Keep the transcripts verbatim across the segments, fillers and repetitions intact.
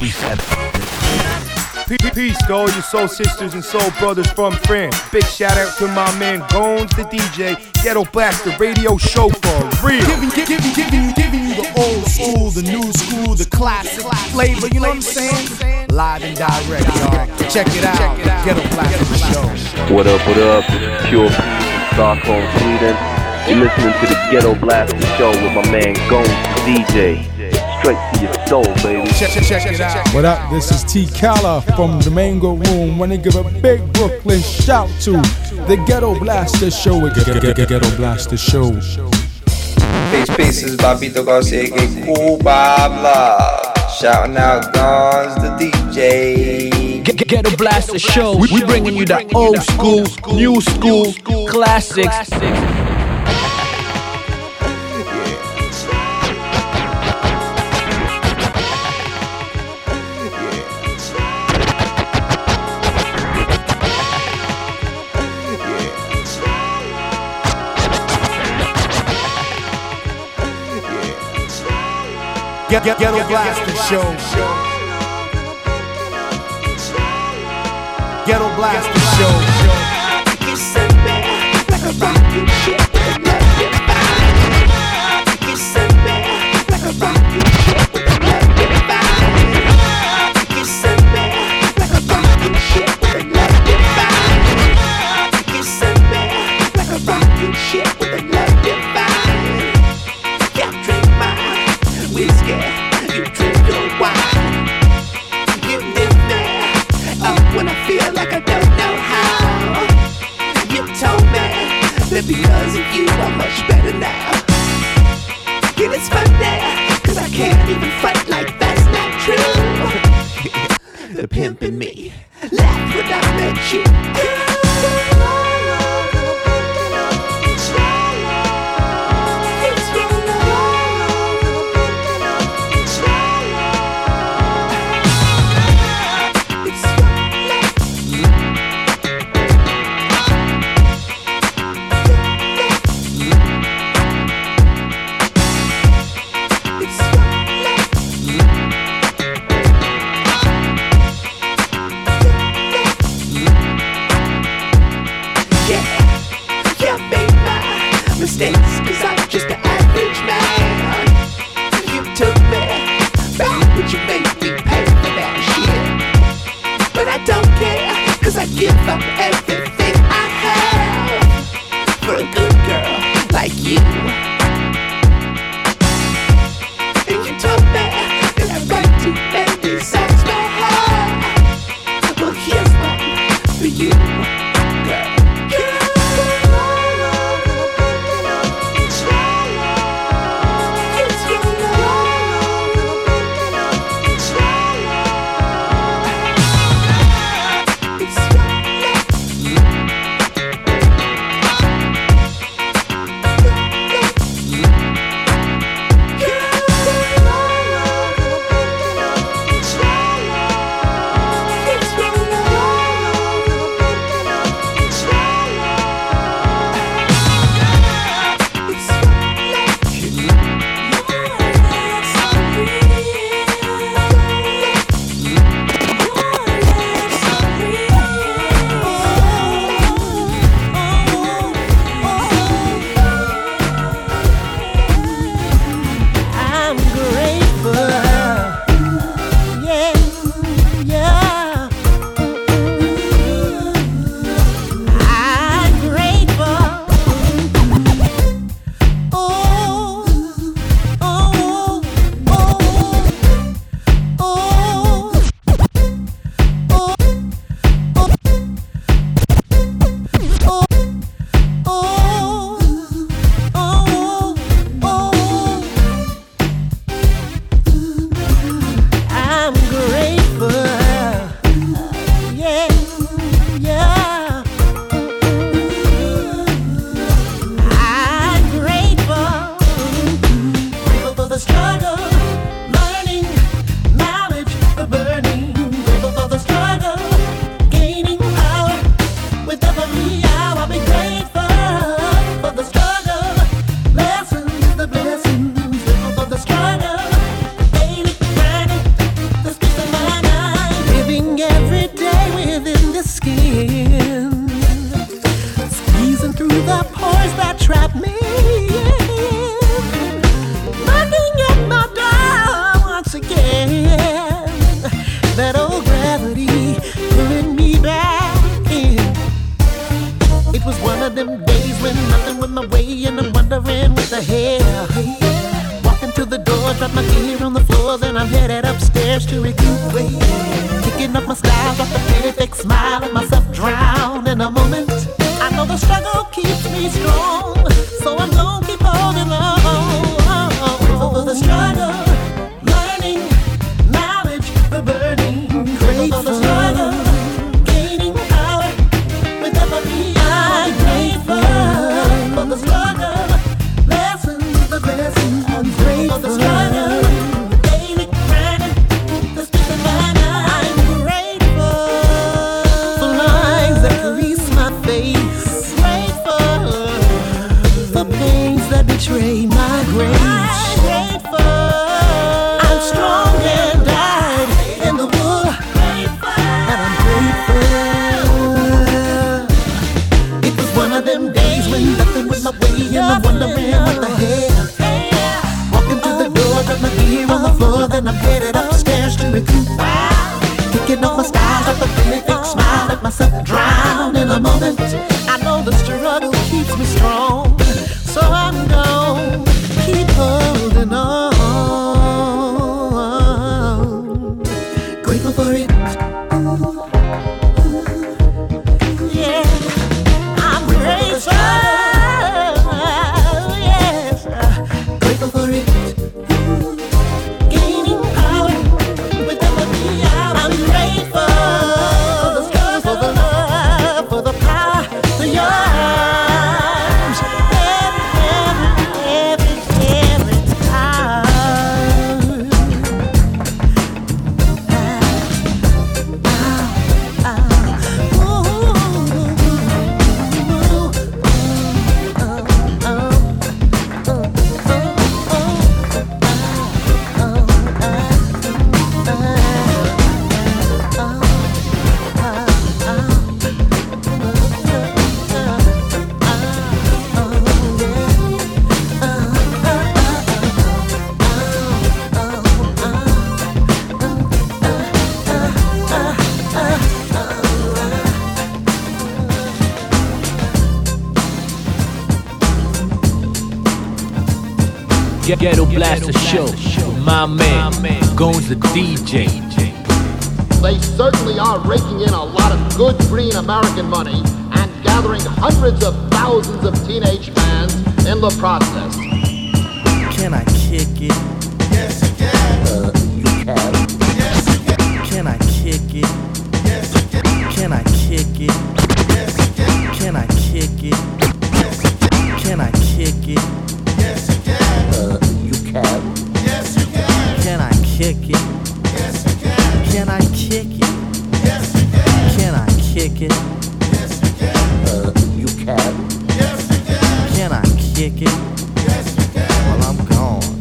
We said peace to all your soul sisters and soul brothers from France. Big shout out to my man Gones the D J, Ghetto Blaster radio show for real. Giving, giving, giving, giving you the old school, the new school, the classic flavor. You know what I'm saying? Live and direct, y'all. Check it out, Ghetto Blaster show. What up? What up? Pure Peace from Stockholm, Sweden. You're listening to the Ghetto Blaster show with my man Gones the D J. Straight to your soul, baby. Check, check, check it out. What up? This is T Calla from the Mango Room. Want to give a big Brooklyn shout to the Ghetto Blaster Show. Ghetto Blaster Show. Peace, peace. This is Babito Garcia, aka Cool Bob Love. Shouting out Guns, the D J. Ghetto Blaster Show. We bringing you the old school, new school, classics. Get, get, Ghetto Blaster Show. Ghetto Blaster Show. Because of you, I'm much better now. Give it fun there, cause I can't even fight like that's not true. The pimp in me laughed when I met you. It's headed upstairs to recuperate. Kicking up my style, got the pretty fake smile and myself drowned in a moment. I know the struggle keeps me strong, so I'm gonna keep holding on. Grateful for the struggle, learning, knowledge, the burning. Grateful for the struggle, gaining power, with every eye. Grateful for the struggle, lessons, the blessings. I'm grateful for the struggle. I'm wondering what the hell. Walking through the door, got my ear on the floor, then I'm headed upstairs to recoup. Kicking off my style, got the pretty big smile, let myself drown in a moment. I know the struggle keeps me strong, so I'm gonna keep holding on. Grateful for it. Yeah, I'm grateful. Ghetto Blaster Show, my man, Gones the D J. They certainly are raking in a lot of good green American money and gathering hundreds of thousands of teenage fans in the process. Can I kick it? Yes, you can. Uh, you can. Yes, you can. Can I kick it? Yes, you can. Can I kick it? Yes, you can. Can I kick it? Yes, you can. Can I kick it? Yes, you can. Uh, you can. Yes, you can. Can I kick it? Yes, you can. Can I kick it? Yes, you can. Can I kick it? Yes, you can. Uh, you can. Yes, you can. Can I kick it? Yes, you can. Well, I'm gone.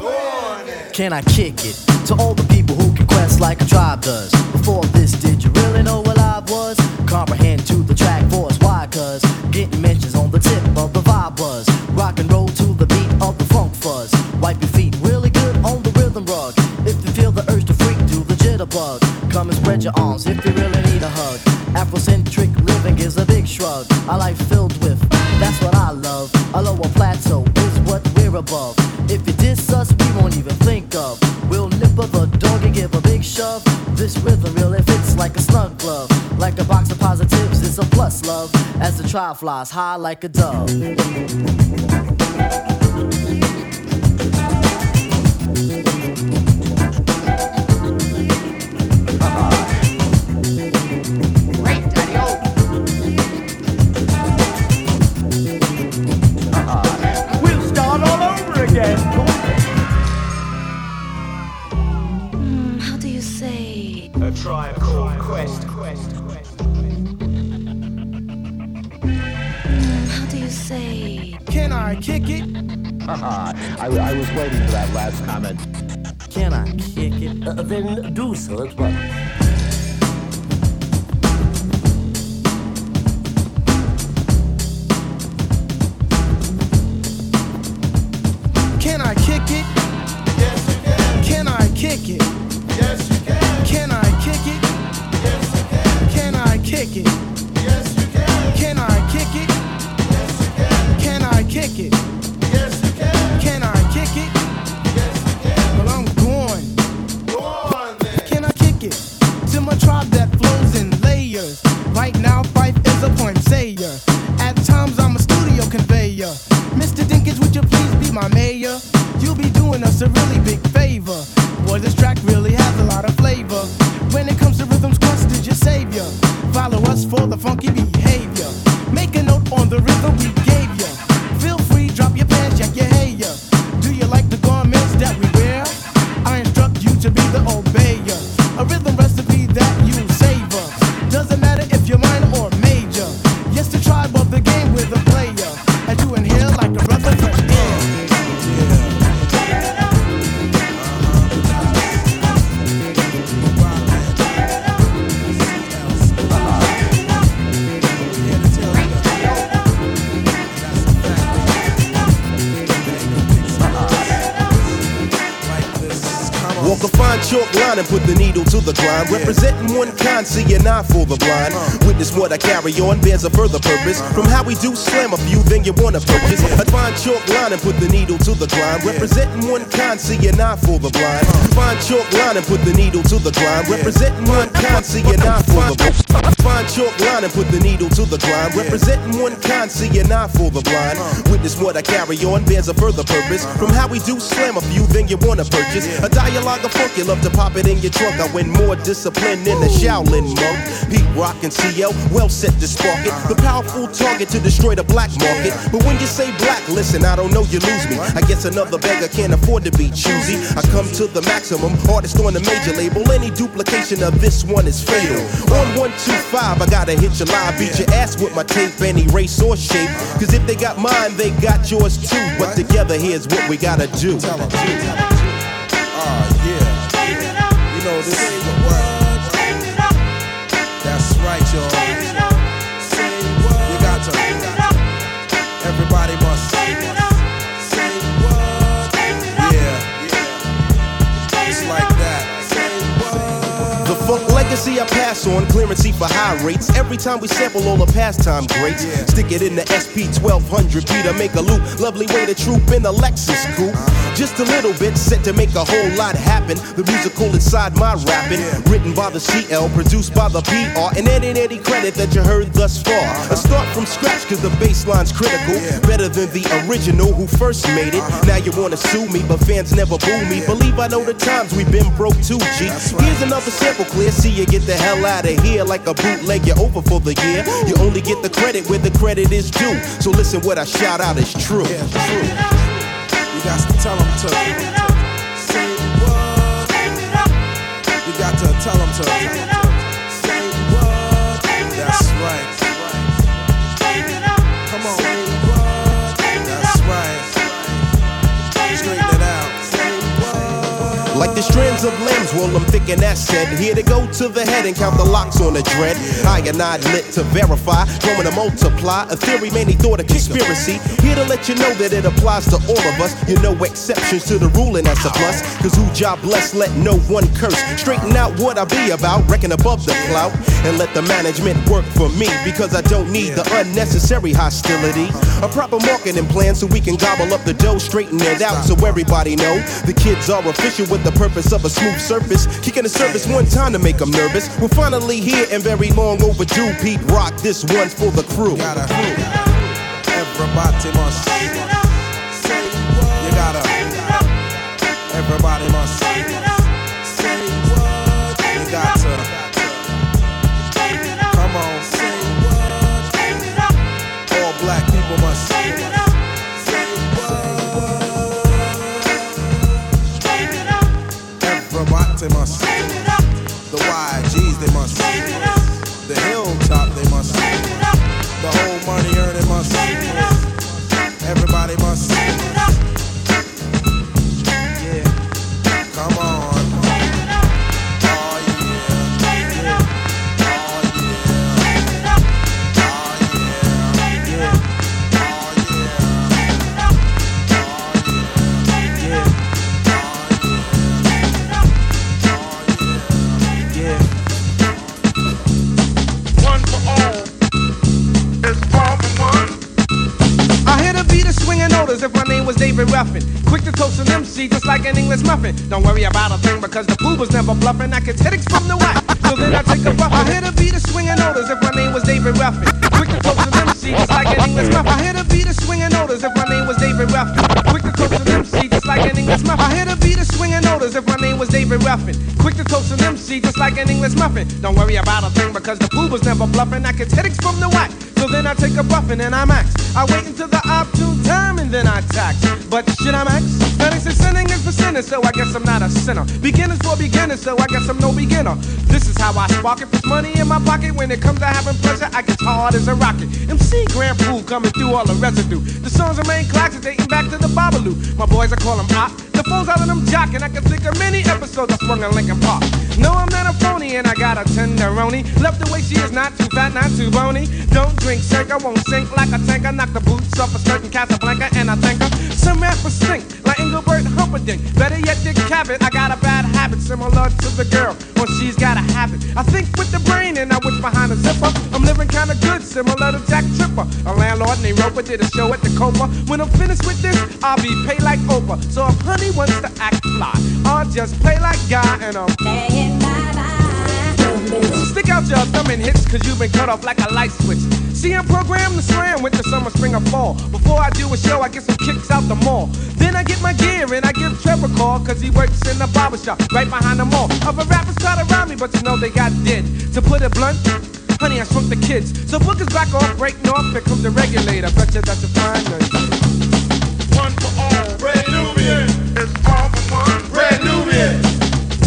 Morning. Can I kick it? To all the people who can quest like a tribe does. Before this, did you really know what I was? Comprehend to the track force. Why? Cause getting mentions on the tip of the vibe was. Rock and roll to the beat of the funk fuzz. Wipe your feet really good on the rhythm rug. If you feel the urge to freak, do the jitterbug. Come and spread your arms if you really need a hug. Afrocentric living is a big shrug. A life filled with, that's what I love. A lower plateau is what we're above. If you diss us, we won't even think of. We'll nip up a dog and give a big shove. This rhythm really fits like a snug glove. Like a box of positives, it's a plus love. As the trial flies high like a dove. I, I was waiting for that last comment. Can I kick it? Uh, then do so at once. Can I kick it? Yes, you can. Can I kick it? Yes, you can. Can I kick it? Yes, you can. Can I kick it? Yes, you can. Can I kick it? Yes, you can. Can I kick it? Yes, you can. Can I kick it? Yes, you can. Well, I'm going. really has a lot of flavor. When it comes to rhythms, Quest is your savior. Follow us for the funky behavior. Make a note on the rhythm we gave ya. Feel free, drop your pants, jack your hair. Do you like the garments that we wear? I instruct you to be the obeyer. A rhythm recipe that you savor. Doesn't matter if you're minor or major. Yes, the tribe of the game with a player. As you inhale like a breath of fresh air. Walk a fine chalk line and put the needle to the grind. Representing one kind, see an eye for the blind. Witness what I carry on, bears a further purpose. From how we do slam a few, then you wanna purchase. A fine chalk line and put the needle to the grind. Representing one kind, see an eye for the blind. Fine chalk line and put the needle to the grind. Representing one kind, see an eye for the blind. Fine chalk line and put the needle to the grind. Representing one kind, see an eye for the blind. Witness what I carry on, bears a further purpose. From how we do slam a few, then you wanna purchase. A dialogue a funk, you love to pop it in your trunk. I win more discipline than a Shaolin monk. Pete Rock and C L, well set to spark it. The powerful target to destroy the black market. But when you say black, listen, I don't know, you lose me. I guess another beggar can't afford to be choosy. I come to the maximum, artist on the major label. Any duplication of this one is fatal. On one two five, I gotta hit your line. Beat your ass with my tape, any race or shape. Cause if they got mine, they got yours too. But together, here's what we gotta do. This is the word. That's right, y'all. Say what you got to. Everybody must say what. Yeah, yeah. It's like that. The funk legacy I pass on, clearancy for high rates. Every time we sample all the pastime greats, yeah. Stick it in the S P twelve hundred P to make a loop. Lovely way to troop in a Lexus coupe. Just a little bit, set to make a whole lot happen. The musical inside my rapping, written by the C L, produced by the P R, and any and any credit that you heard thus far. A start from scratch, cause the bass line's critical. Better than the original who first made it. Now you wanna sue me, but fans never boo me. Believe I know the times we've been broke too, G. Here's another sample. Clear, see you get the hell out of here like a bootleg. You're over for the year. You only get the credit where the credit is due. So listen, what I shout out is true. Yeah, true. You got to tell them to say what. You got to tell them to say what. That's right. Come on. Say what. That's right. Straighten it out. Like the strands of limbs, well, I'm thick and that's said. Here to go to the head and count the locks on the dread. I and I lit to verify, growing to multiply. A theory, mainly thought a conspiracy. Here to let you know that it applies to all of us. You know exceptions to the rule and that's a plus. Cause who job bless, let no one curse. Straighten out what I be about, reckon above the clout. And let the management work for me. Because I don't need the unnecessary hostility. A proper marketing plan so we can gobble up the dough. Straighten it out so everybody know. The kids are official with the purpose of a smooth surface. Kicking the surface one time to make them nervous. We're finally here and very long overdue. Pete Rock, this one's for the crew. You gotta, everybody must say what. You gotta, everybody must say what. You got to, come on, say what. All black people must say what. They must. The Y Gs they must. The hilltop they must. The whole money earner must. Everybody must. Yeah, come on. Oh yeah. Oh yeah. Oh yeah. Oh yeah. Oh yeah. If my name was David Ruffin, quick to toast an M C just like an English muffin. Don't worry about a thing because the poo was never bluffing. I catch headaches from the whack, so then I take a rough. I hit a beat of swinging odors if my name was David Ruffin. Quick to toast an M C just like an English muffin. I hit a beat of swinging odors if my name was David Ruffin. Quick to toast an M C just like an English muffin. That's my I hit a beat of swinging odors if my name was David Ruffin. Quick to toast an M C just like an English muffin. Don't worry about a thing because the boob was never bluffing. I catch headaches from the whack, so then I take a buffin and I max. I wait until the opportune time and then I tax. But shit, I max? Headaches and sinning is for sinners, so I guess I'm not a sinner. Beginners for beginners, so I guess I'm no beginner. This is how I spark it with money in my pocket. When it comes to having pleasure, I get hard as a rocket. M C Grand Poo coming through all the residue. The songs remain classics dating back to the Babalu. My boys, I call them Op. The phone's out of them jockin'. I can think of many episodes of Frungy and Lincoln Park. No, I'm not a phony, and I got a tenderoni. Love the way she is, not too fat, not too bony. Don't drink sink, I won't sink like a tanker. Knock the boots off a certain Casablanca, and I thank her. Some rappers stink, like Engelbert Humperdinck. Better yet, Dick Cavett. I got a bad habit, similar to the girl when she's got a habit. I think with the brain, and I wish behind a zipper. I'm living kinda good, similar to Jack Tripper. A landlord named Roper did a show at the Copa. When I'm finished with this, I'll be paid like Oprah. So if honey wants to act fly, I'll just play like guy, and I'm saying bye-bye. Stick out your thumb and hitch, cause you've been cut off like a light switch. See, I'm programmed to slam with the summer, spring, or fall. Before I do a show, I get some kicks out the mall. Then I get my gear and I give Trevor a call, cause he works in the barbershop right behind the mall. Other rappers try to rob me, but you know they got dead. To put it blunt, honey, I shrunk the kids. So book is back off, break north, here comes the regulator. Bet you that you find none. One for all, Red Nubian. It's all for one, Red Nubian.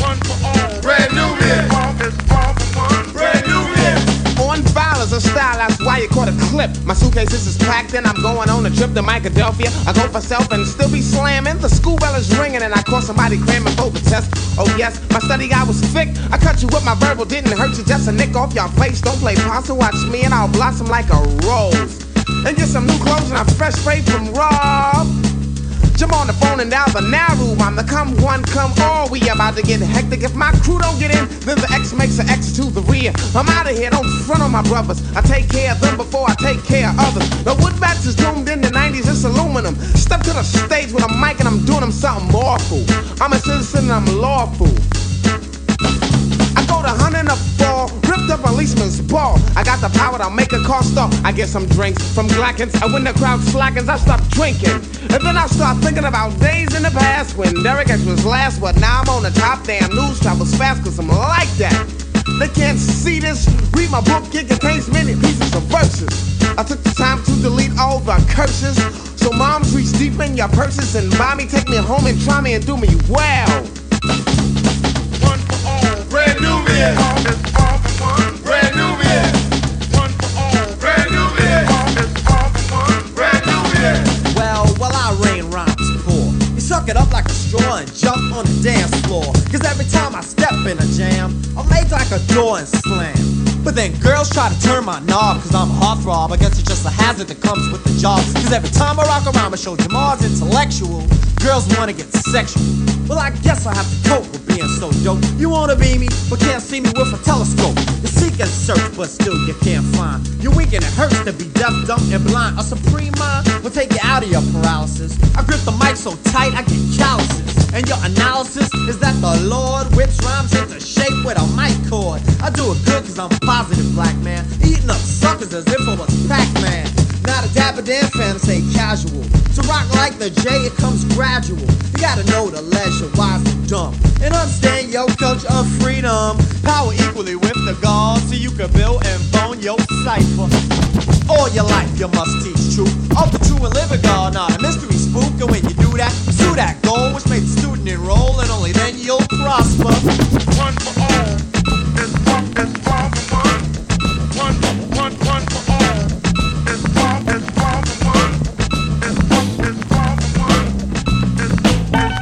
One for all, Red Nubian. It's all for one, Red Nubian. On file is a style, that's why you caught a clip. My suitcases is packed and I'm going on a trip to Micadelphia. I go for self and still be slamming. The school bell is ringing and I caught somebody cramming for the test. Oh yes, my study guy was thick. I cut you with my verbal, didn't hurt you, just a nick off your face. Don't play possum, watch me and I'll blossom like a rose. And get some new clothes and I'm fresh straight from Rob. Jump on the phone and dial the narrow. I'm the come one, come all. We about to get hectic. If my crew don't get in, then the X makes an X to the rear. I'm out of here, don't front on my brothers. I take care of them before I take care of others. The wood bats is doomed in the nineties, it's aluminum. Step to the stage with a mic and I'm doing them something awful. I'm a citizen and I'm lawful. I go to hunting a fall, ripped up policeman's ball. I got the power to make a car stop. I get some drinks from Glackens, and when the crowd slackens, I stop drinking. And then I start thinking about days in the past when Derek Edge was last, but now I'm on the top. Damn, news travels fast, cause I'm like that. They can't see this. Read my book, it contains many pieces of verses. I took the time to delete all the curses. So moms, reach deep in your purses and buy me, take me home and try me and do me well. One for all, Red Nubian. It's all for one, Red Nubian. One for all, Red Nubian. It's all for one, Red Nubian. Well, well, I rain rhymes poor. You suck it up like a straw and jump on the dance floor. Cause every time I step in a jam, I'm laid like a door and slam. But then girls try to turn my knob, cause I'm a heartthrob. I guess it's just a hazard that comes with the job. Cause every time I rock around, I show Jamar's intellectual. Girls wanna get sexual. Well, I guess I have to cope with being so dope. You wanna be me, but can't see me with a telescope. You seek and search, but still you can't find. You're weak and it hurts to be deaf, dumb, and blind. A supreme mind will take you out of your paralysis. I grip the mic so tight, I get calluses. And your analysis is that the Lord whips rhymes into shape with a mic cord. I do it good cause I'm positive, black man. Eating up suckers as if it was Pac Man. Not a Dapper Dan fan, say casual. To rock like the J, it comes gradual. You gotta know the leisure, wise and dumb. And understand your culture of freedom. Power equally with the gods, so you can build and bone your cipher. All your life you must teach truth. Of the true and living God, not a mystery spook. And when you do that, pursue that goal, which made the student enroll, and only then you'll prosper. One for all, it's all, it's all for one. One for one, one for all, it's all, it's all for one. It's all, it's all for one. It's all, it's all for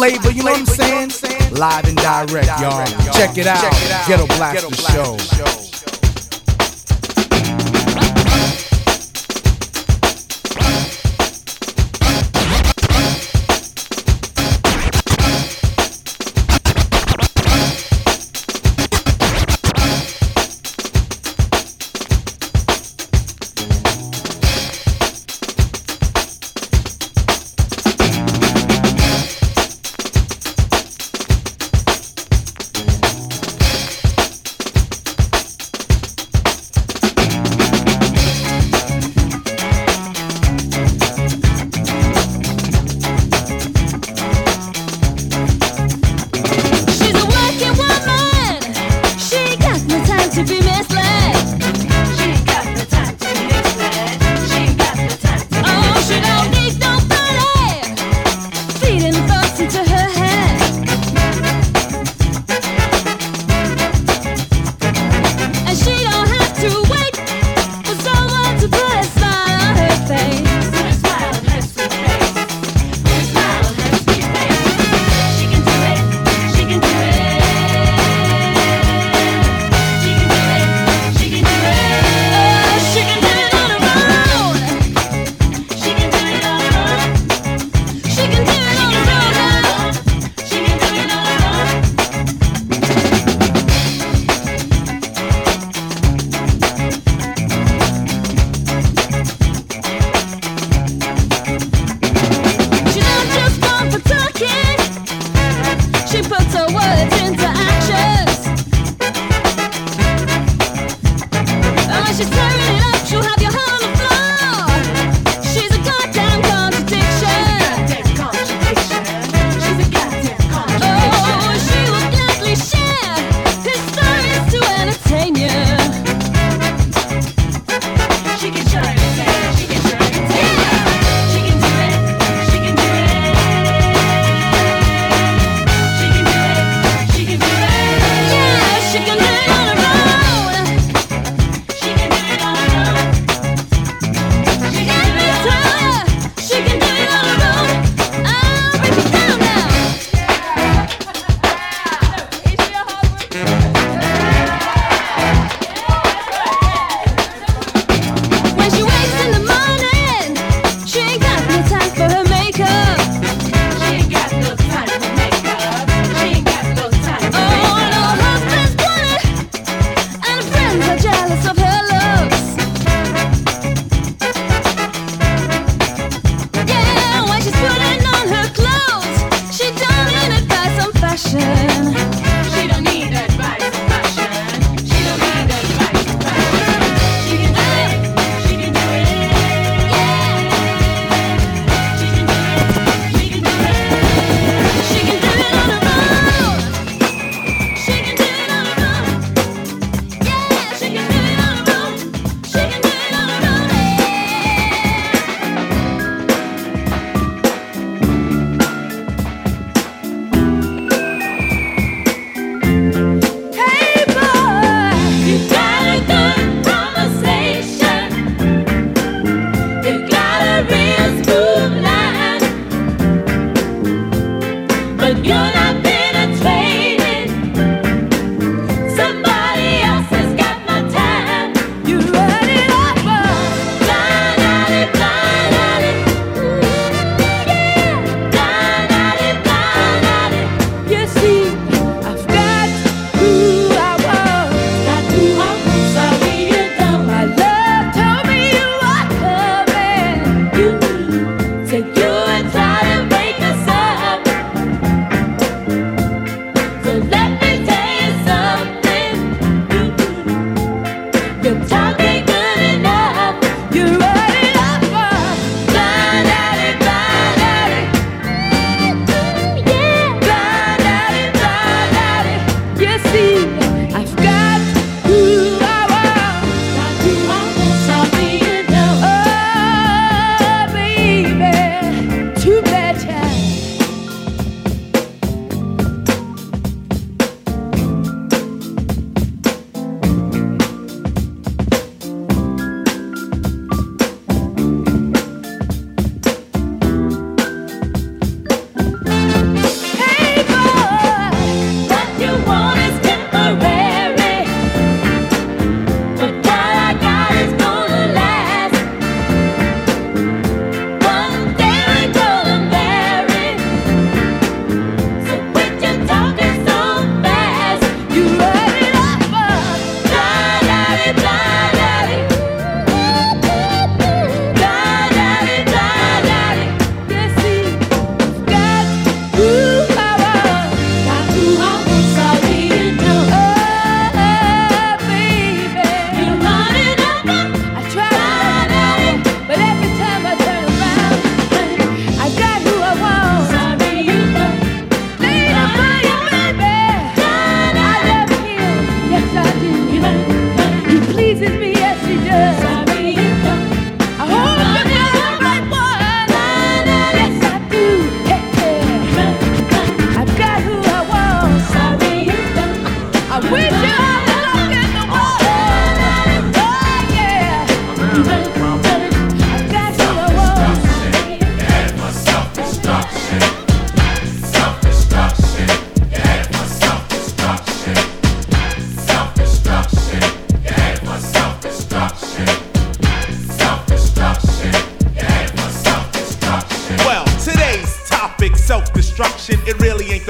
flavor, you know what I'm saying? Live and direct, y'all. Check it out. Ghetto Blaster Show.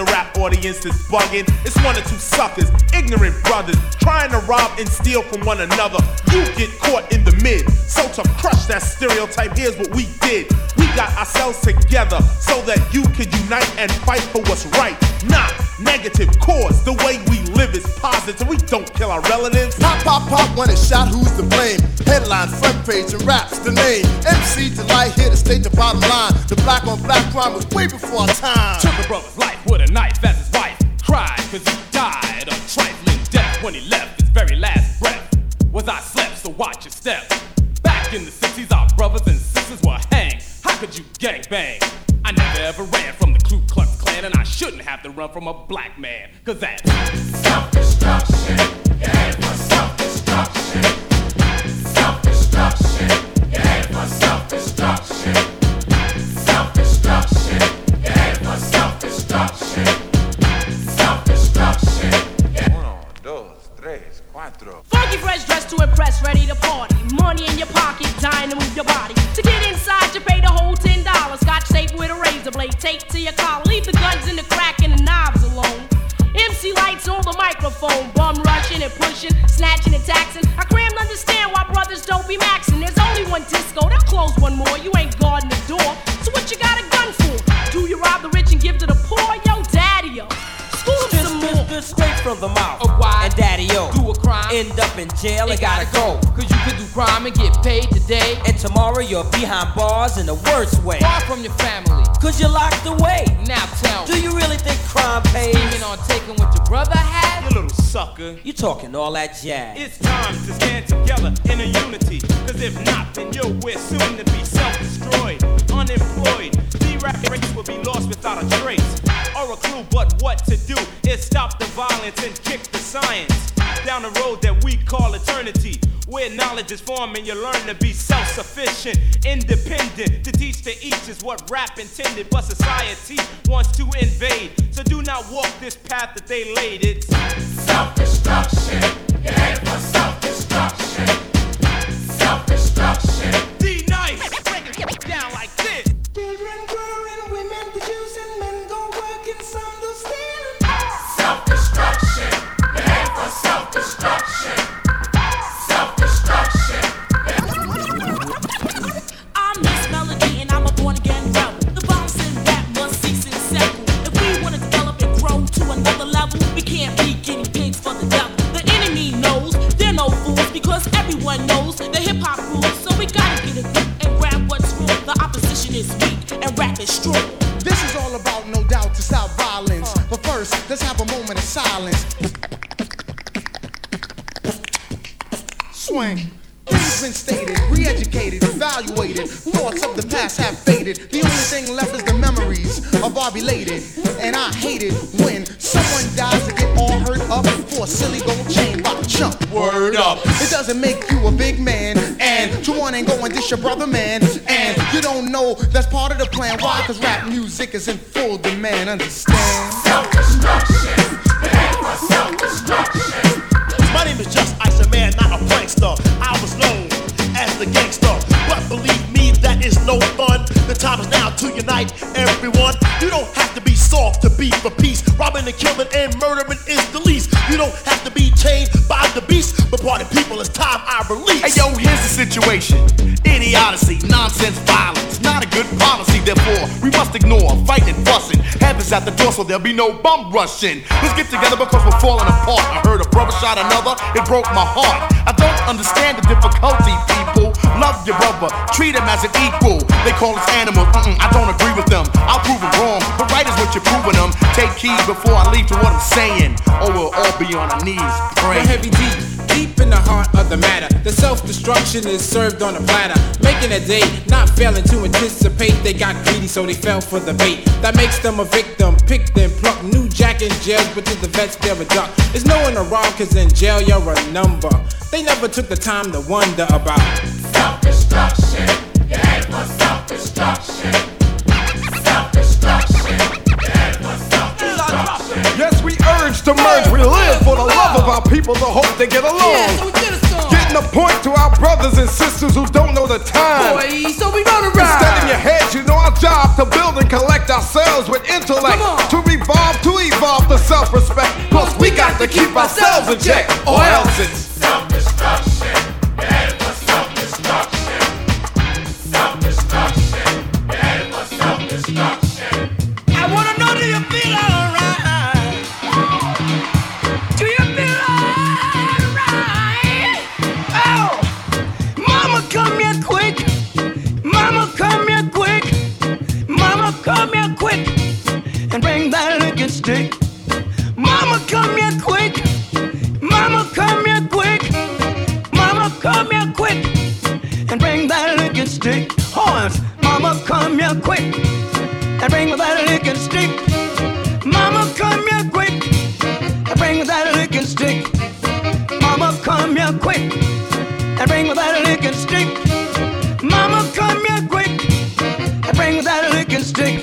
the rap audience is bugging. It's one or two suckers, ignorant brothers, trying to rob and steal from one another. You get caught in the mid. So to crush that stereotype, here's what we did. We got ourselves together so that you could unite and fight for what's right. Not negative cause. The way we live is positive. We don't kill our relatives. Pop, pop, pop, when it's shot, who's to blame? Headline, front page, and raps the name. M C Delight here to state the bottom line. The black on black crime was way before our time. Took a brother's life with a knife as his wife. Cried cause he died a trifling death when he left his very last breath. Was I slept, so watch your step. Back in the sixties, our brothers and sisters were hanged. How could you gangbang? I never ever ran from the Ku Klux Klan, and I shouldn't have to run from a black man, cause that's self-destruction. You head for self-destruction. Self-destruction. You head for self-destruction. Self-destruction. You head for self-destruction. Self-destruction. Uno, dos, tres, cuatro. Funky fresh dress to impress, ready to party. Money in your pocket, dying to move your body. To get inside, you pay the whole ten dollars. Scotch tape with a razor blade, tape to your collar. Leave the guns in the crack and the knives alone. M C Light's on the microphone, bum rushing and pushing, snatching and taxing. I can't understand why brothers don't be maxing. There's only one disco, they'll close one more. You ain't guarding the door, so what you got a gun for? Do you rob the rich and give to the poor? Yo, daddy-o. Straight from the mouth. Oh, why? And daddy-o. Do a crime. End up in jail and gotta go. Cause you could do crime and get paid today. And tomorrow you're behind bars in the worst way. Far from your family. Cause you're locked away. Now tell me. Do you really think crime pays? Steaming on taking what your brother had? You little sucker. You talking all that jazz. It's time to stand together in a unity. Cause if not, then yo, we're soon to be self-destroyed. Unemployed. The rap race will be lost without a trace. Or a clue, but what to do is stop the violence and kick the science down the road that we call eternity, where knowledge is formed and you learn to be self-sufficient, independent. To teach to each is what rap intended, but society wants to invade. So do not walk this path that they laid. It's self-destruction. You head for self-destruction. Self-destruction. D nice. Break it down like this. Children grow and women the Jews and men go work and some do steal. Self-destruction, you head for self-destruction. Self-destruction. I'm Miss Melody and I'm a born-again rebel. The bombs in rap must cease and settle. If we want to develop and grow to another level, we can't be guinea pigs for the devil. The enemy knows they're no fools because everyone knows the hip-hop rules. So we gotta get a grip and grab what's wrong. The opposition is weak and rap is strong. This is all about, no doubt, to stop violence. Uh. But first, let's have a moment of silence. Swing. This has been stated, re-educated, evaluated. Thoughts of the past have faded. The only thing left is the memories of our belated. And I hate it when someone dies to get all hurt up for a silly gold chain by chump. Word up. It doesn't make you a big man. And to one ain't going dish your brother, man. And you don't know that's part of the plan. Why? Cause rap music is in full demand. Understand? Self-destruction. It ain't for self-destruction. My name is Just Ice, a man, not a prankster. I was known as the gangster, but believe me, that is no fun. The time is now to unite everyone. You don't have to be soft to be for peace. Robbing and killing and murdering is the least. You don't have to be chained by the beast, but part of people, it's time I release. Hey yo, here's the situation. Idiocy, nonsense, violence, not a good policy. Therefore, we must ignore fighting, fussing. Heaven's at the door, so there'll be no bum rushing. Let's get together because we're falling apart. I heard a brother shot another, it broke my heart. I don't understand the difficulty, people. Love your brother, treat him as an equal. They call us animals, mm-mm, I don't agree with them. I'll prove it wrong, but right is what you're proving them. Take heed before I leave to what I'm saying, or we'll all be on our knees praying. The heavy deep, deep in the heart of the matter. The self-destruction is served on a platter. Making a day, not failing to anticipate. They got greedy, so they fell for the bait. That makes them a victim, picked and plucked. New Jack in jail, but to the vets they're a duck. It's no one around, cause in jail you're a number. They never took the time to wonder about self-destruction, you head for self-destruction. Self-destruction, you head for self-destruction. Yes, we urge to merge, we live for the love of our people, the hope they get along. Yeah, so we get a song. Getting a point to our brothers and sisters who don't know the time. Boy, so we gonna ride. Instead in your heads, you know our job to build and collect ourselves with intellect. To be evolve to evolve the self-respect. Plus we got to keep ourselves in check, or else it's self-destruction. You're headed for self-destruction. Self-destruction. You're headed for self-destruction. I wanna know, do you feel alright? Do you feel alright? Oh, mama come here quick. Mama come here quick. Mama come here quick. And bring that licking stick. Mama come here quick. Mama come here quick. Mama come here quick. And bring that licking stick. Horns. Mama come here quick. And bring that licking stick. Mama come here quick. And bring that licking stick. Mama come here quick. And bring that licking stick. Mama come here quick. And bring that licking stick.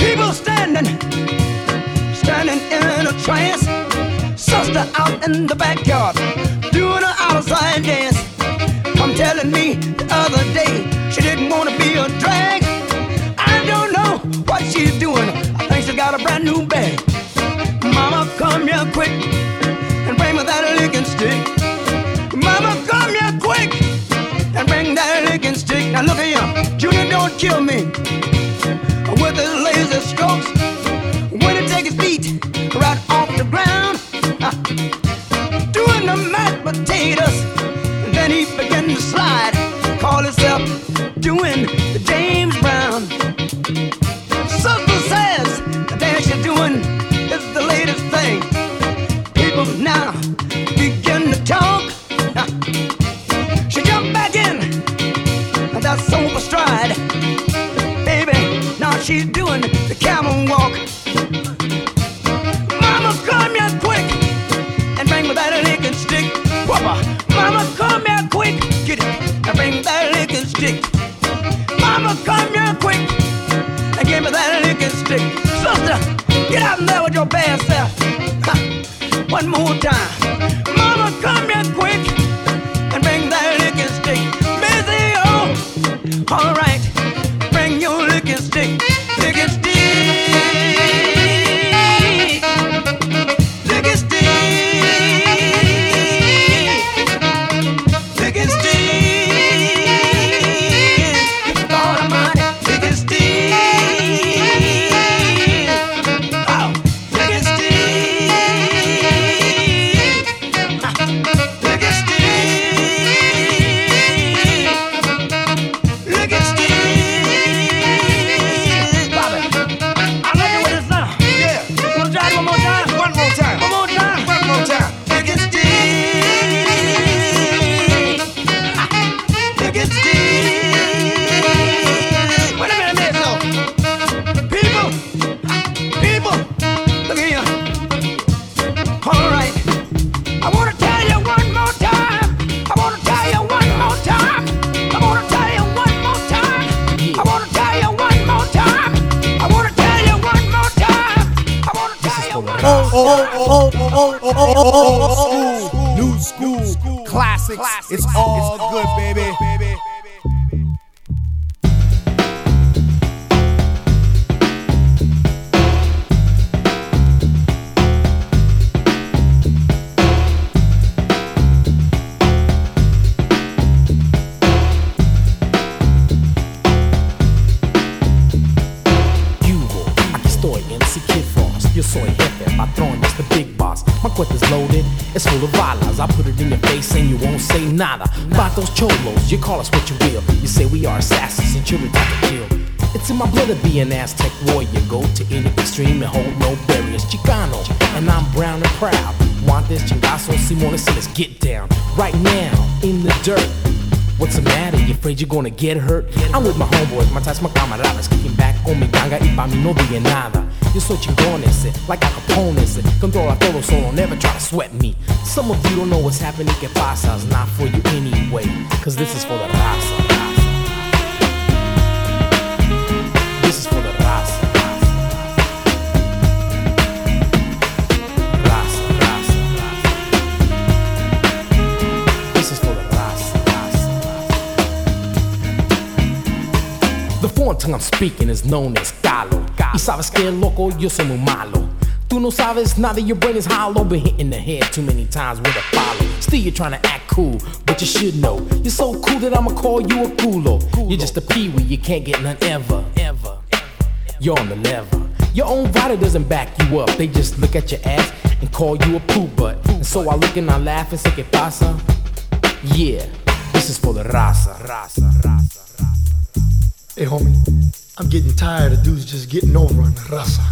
People standing, standing in a trance. Sister out in the backyard, doing her outside dance. Come telling me the other day, she didn't want to be a drag. I don't know what she's doing, I think she got a brand new bag. Mama come here quick, and bring me that licking stick. Mama come here quick, and bring that licking stick. Now look at you, Junior don't kill me with his lazy strokes. When he take his feet right off the ground, uh, doing the mashed potatoes, and then he began to slide, call himself doing the James Brown. Sister says the dance you're doing is the latest thing. People now begin to talk. Uh, she jumped back in, and that's sober stride. She's doing the camel walk. Mama, come here quick and bring me that licking stick. Whopper. Mama, come here quick, get it, and bring me that licking stick. Mama, come here quick and give me that licking stick. Sister, get out there with your bad self. Ha. One more time. Mama, come here quick and bring that licking stick. Busy, oh, all right. Bring your licking stick. It's all, it's all good, baby. baby. Nada, about those cholos, you call us what you will. You say we are assassins and children got to kill. It's in my blood to be an Aztec warrior. Go to any extreme and hold no barriers. Chicano, and I'm brown and proud. Want this chingazo, Simones, let's get down. Right now, in the dirt. What's the matter? You afraid you're gonna get hurt? I'm with my homeboys, my ties, my camaradas. Kicking back on mi ganga y pa' mi no diga nada. Yo soy chingones, like Al Capones. Controla todo solo, never try to sweat me. Some of you don't know what's happening, que pasa. It's not for you anyway, cause this is for the raza. This is for the raza. Raza, raza, raza. This is for the raza, raza, raza. The foreign tongue I'm speaking is known as Galo. Y sabes que loco, yo soy muy malo. Tú no sabes nada, your brain is hollow. Been hit in the head too many times with a follow. Still you're trying to act cool, but you should know. You're so cool that I'ma call you a culo. You're just a peewee, you can't get none ever. Ever. You're on the lever. Your own body doesn't back you up. They just look at your ass and call you a poo butt. And so I look and I laugh and say que pasa. Yeah, this is for the raza. Raza, raza, raza. Hey homie, I'm getting tired of dudes just getting over on the raza.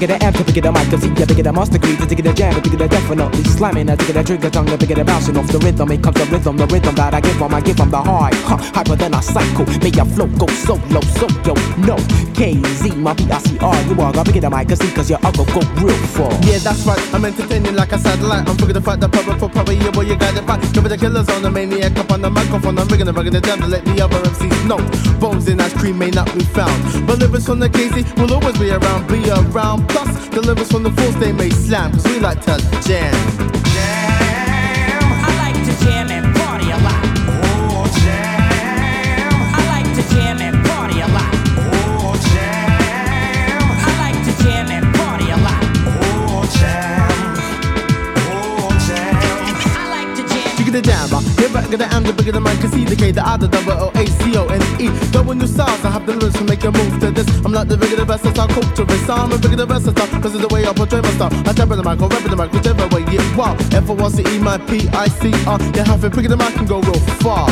Get an amp to pick it a mic to see ya, pick it a master degree to get a jam, to get a definitely slamming, I take it a trigger tongue, to pick it a bouncing off the rhythm. It comes the rhythm, the rhythm that I give them, I give them the high, huh, hyper than a cycle. Make your flow go solo, so yo, no, K Z, my B I C R, you are gonna pick it a mic to see, cause your uncle go real full. Yeah, that's right, I'm entertaining like a satellite. I'm fucking the fight, the power for power, yeah, boy, you got it right. Give it the killers on the maniac up on the microphone, I'm rigging the rugged the damn to let the other M Cs know. Bones in ice cream may not be found, but lyrics on the K Z will always be around, be around. Plus, the lyrics from the force they may slam, cause we like to jam. Jam! I like to jam and party a lot. bigger, bigger than mine. Cause C, the K, the I, the double O, A, C, O, N, E. Throwing new styles, I have the lyrics to make a move to this. I'm not the bigger, the best, that's how culturist. I'm the bigger, the best, that's how. Cause it's the way I portray my style. I temper the mic, I rap the mic, whichever way it wow. F O R C E, my P I C R. Yeah, half it, bigger than I can go real far.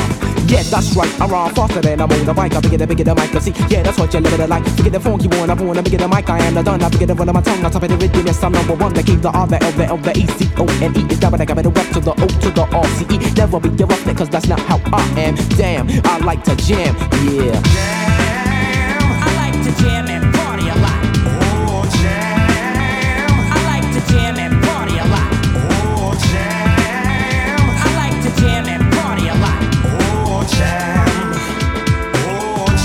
Yeah, that's right, I rhyme faster than I'm on the bike. I bigger, the bigger, the mic, see. Yeah, that's what you're living like. Bigger, the funky one, I wanna bigger, the mic, I am the done. I bigger, the one of my tongue, I top of the rhythm, yes, I'm number one. The K, the R, the L, the L, the E, C, O, N, E. It's double, I got it up to the O, to the R, C, E. Never be your roughneck, cause that's not how I am. Damn, I like to jam, yeah. Jam, I like to jam and party a lot. Oh, jam, I like to jam and party a lot. Oh, jam, I like to jam and party a lot. Oh, jam, oh,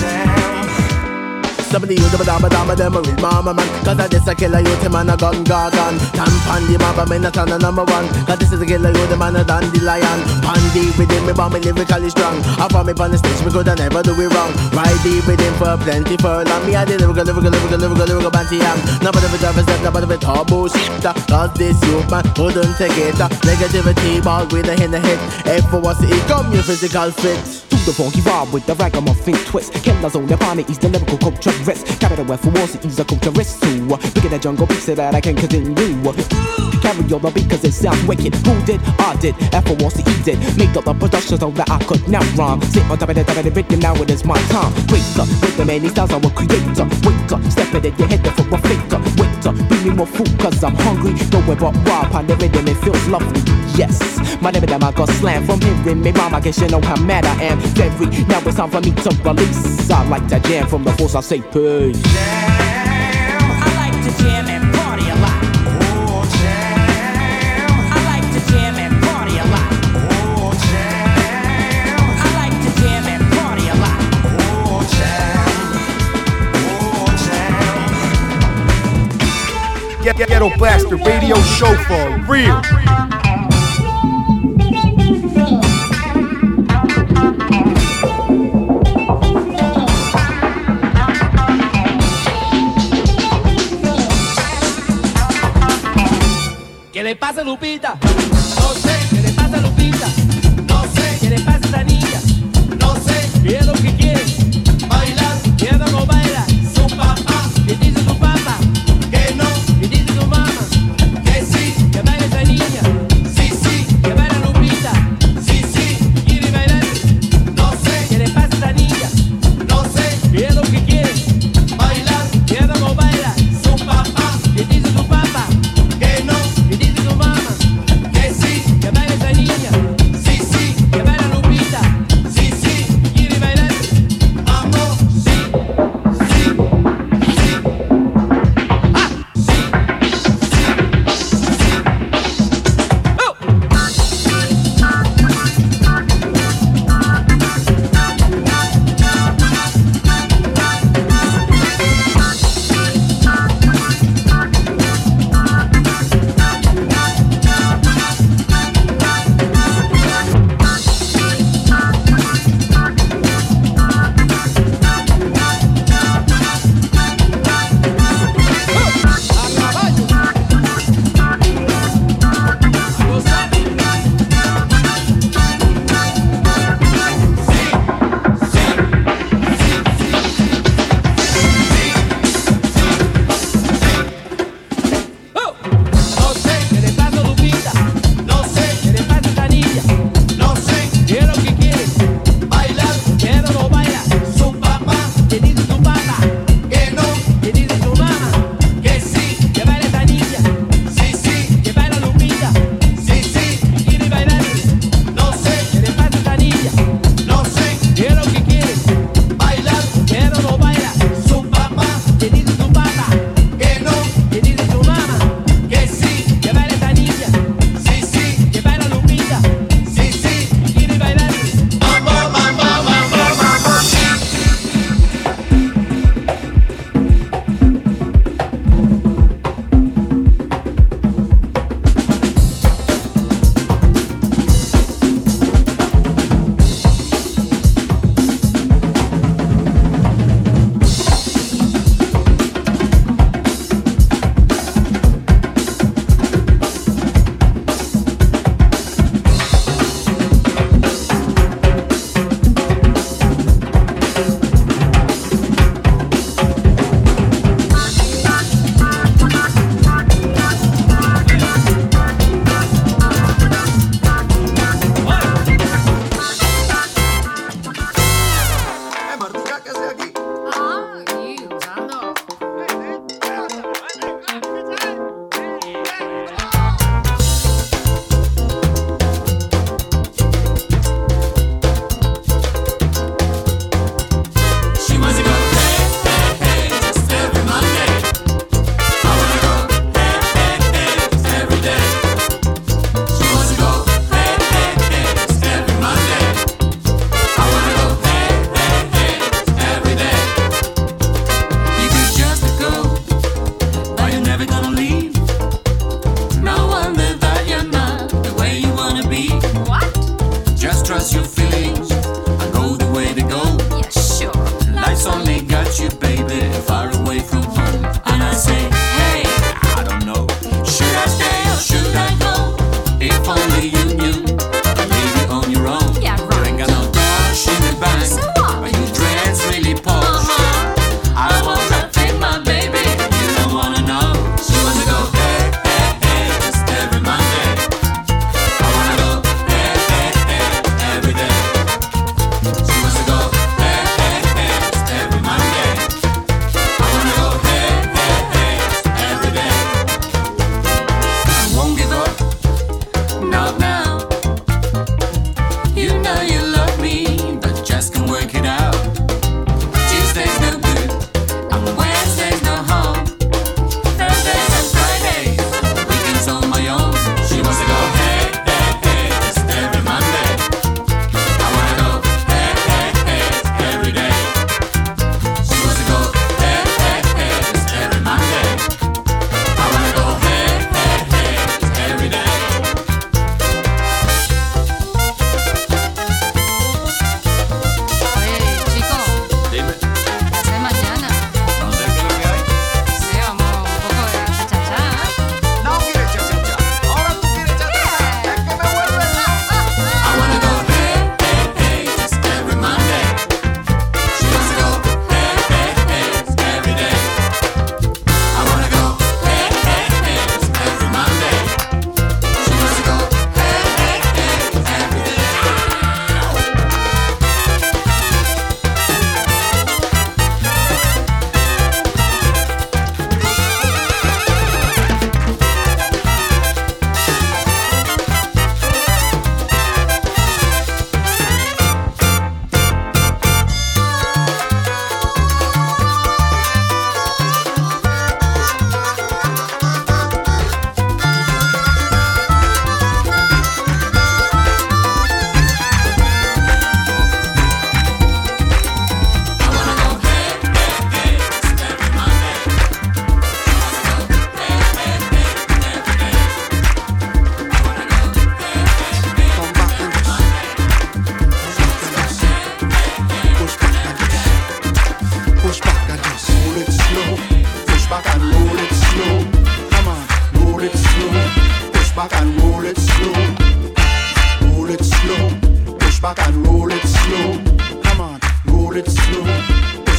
jam. Somebody use the Madama Dama Dama with Mama Man. Cause I just a killer you, the man a gun gargan. Damn Pandy, Mama Man, that's a number one. Cause this is a killer you, the man a dandelion. Pandy with him, me bomb me lyrically strong. I found me on the stage, me could I never do it wrong. Ride deep with him for plenty furlong. Me I did lyrical, lyrical, lyrical, lyrical, lyrical, banty am. Nobody with driver's step, nobody with turbo shifter. Cause this youth man couldn't take it. Negativity ball with a hint a hit. F for what's it, come your physical fit. The funky vibe with the ragamuffin twist. Killers on the planet is the lyrical culturist. Capital F for Warsaw is a culturist too. Look at that jungle beat so that I can continue. Carry on the beat cause it sounds wicked. Who did? I did. F for Warsaw, he did. Make up the production so that I could now rhyme. Sit on top of the top of the rhythm, now it is my time. Greater, with the many styles I will create. Wake up, step in it, you hit it for a faker. Wait up, give me more food cause I'm hungry. Throw it up wild on the rhythm, it feels lovely. Yes, my name I got slammed from hearing me rhyme. I guess you know how mad I am. Every, now it's time for me to release. I like to jam from the force, I say peace. Jam, I like to jam and party a lot. Oh jam, I like to jam and party a lot. Oh jam, I like to jam and party a lot. Oh jam, oh jam. Get, get, Ghetto Blaster radio show for real. ¿Qué le pasa a Lupita? No sé, ¿qué le pasa a Lupita? No sé, ¿qué le pasa a esa niña? No sé, mira lo que quiere, bailar, mira cómo baila, su papá, ¿qué dice tu papá? Que no, ¿qué dice tu mamá? Que sí, que baila esa niña, sí, sí, que baila Lupita, sí, sí, quiere bailar, no sé, ¿qué le pasa a esa niña? No sé, mira lo que quiere, bailar, mira cómo baila, su papá, ¿qué dice tu papá? Que baila esa niña, sí, sí, que baila Lupita, sí, sí, quiere bailar.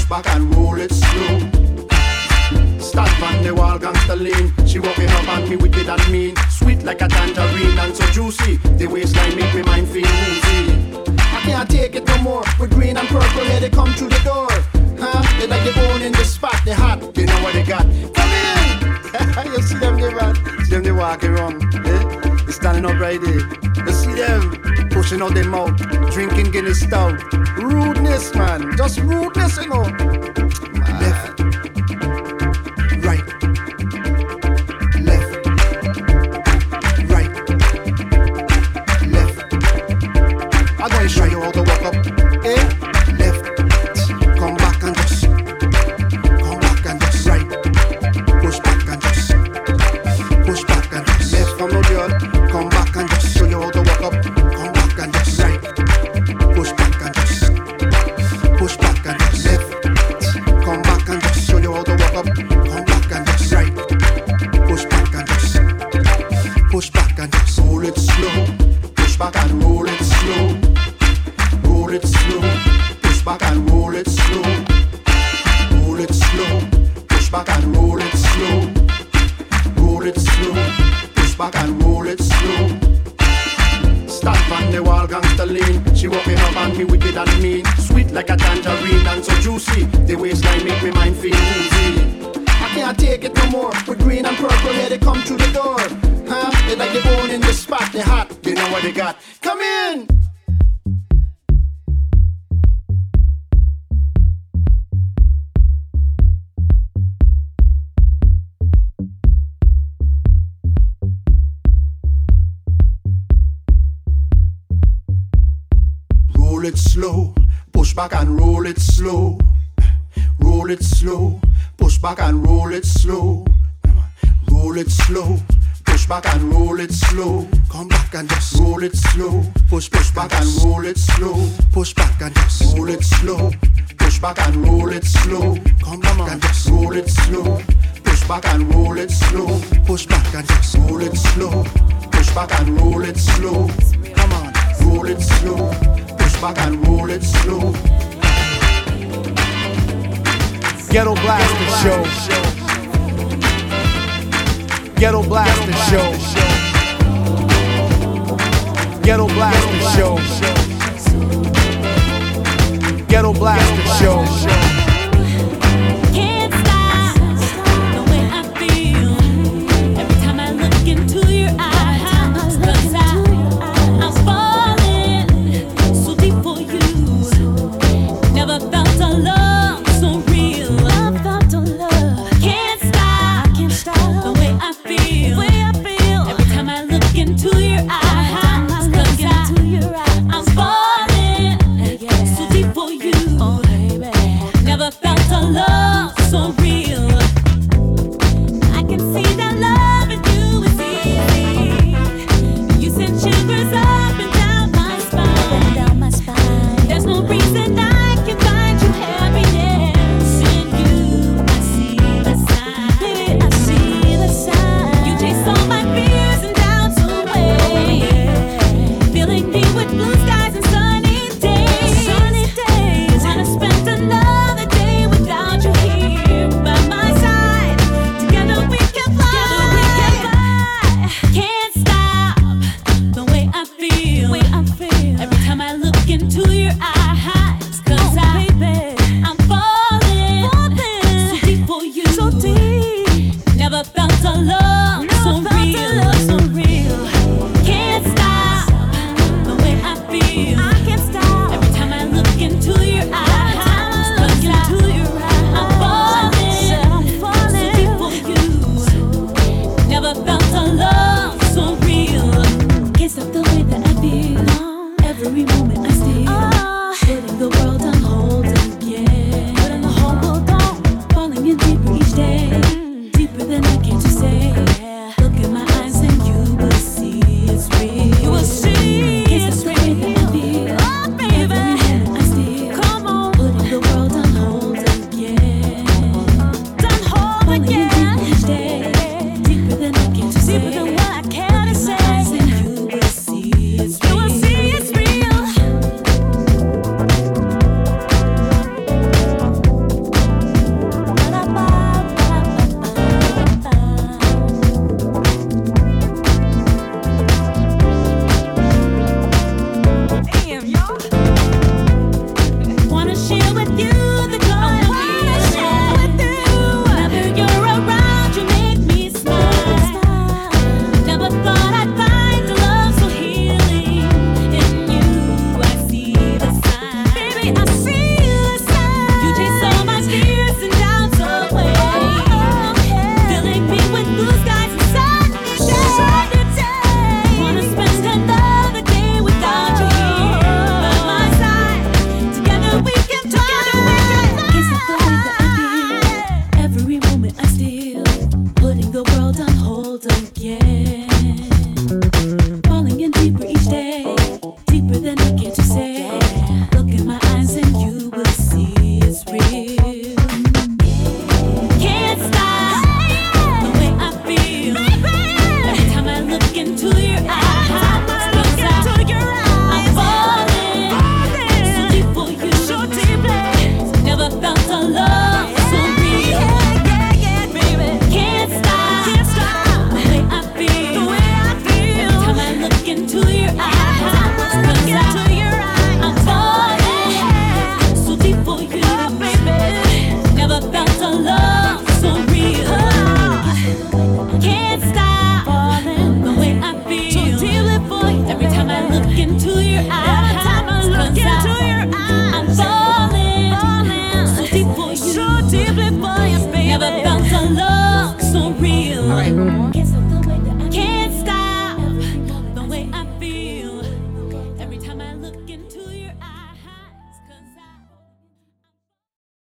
back and roll it slow. Stand on the wall, gangsta lean. She walking up on me wicked and mean. Sweet like a tangerine and so juicy. The waistline make me mind feel woozy. I can't take it no more. With green and purple, here they come through the door. Huh? They like they own in the spot. They hot, they know what they got. Come in! You see them, they run. See them, they walking around. Eh? They standing up right there. You see them? Pushing out their mouth, drinking Guinness stout. Rudeness, man, just rudeness, you know. Man. Left, right, left, right, left. I'm gonna show you how to walk up, eh? Left, come back and just, come back and just right. Push back and just, push back and just left. Come out here, come back and just show you how to walk up. Love.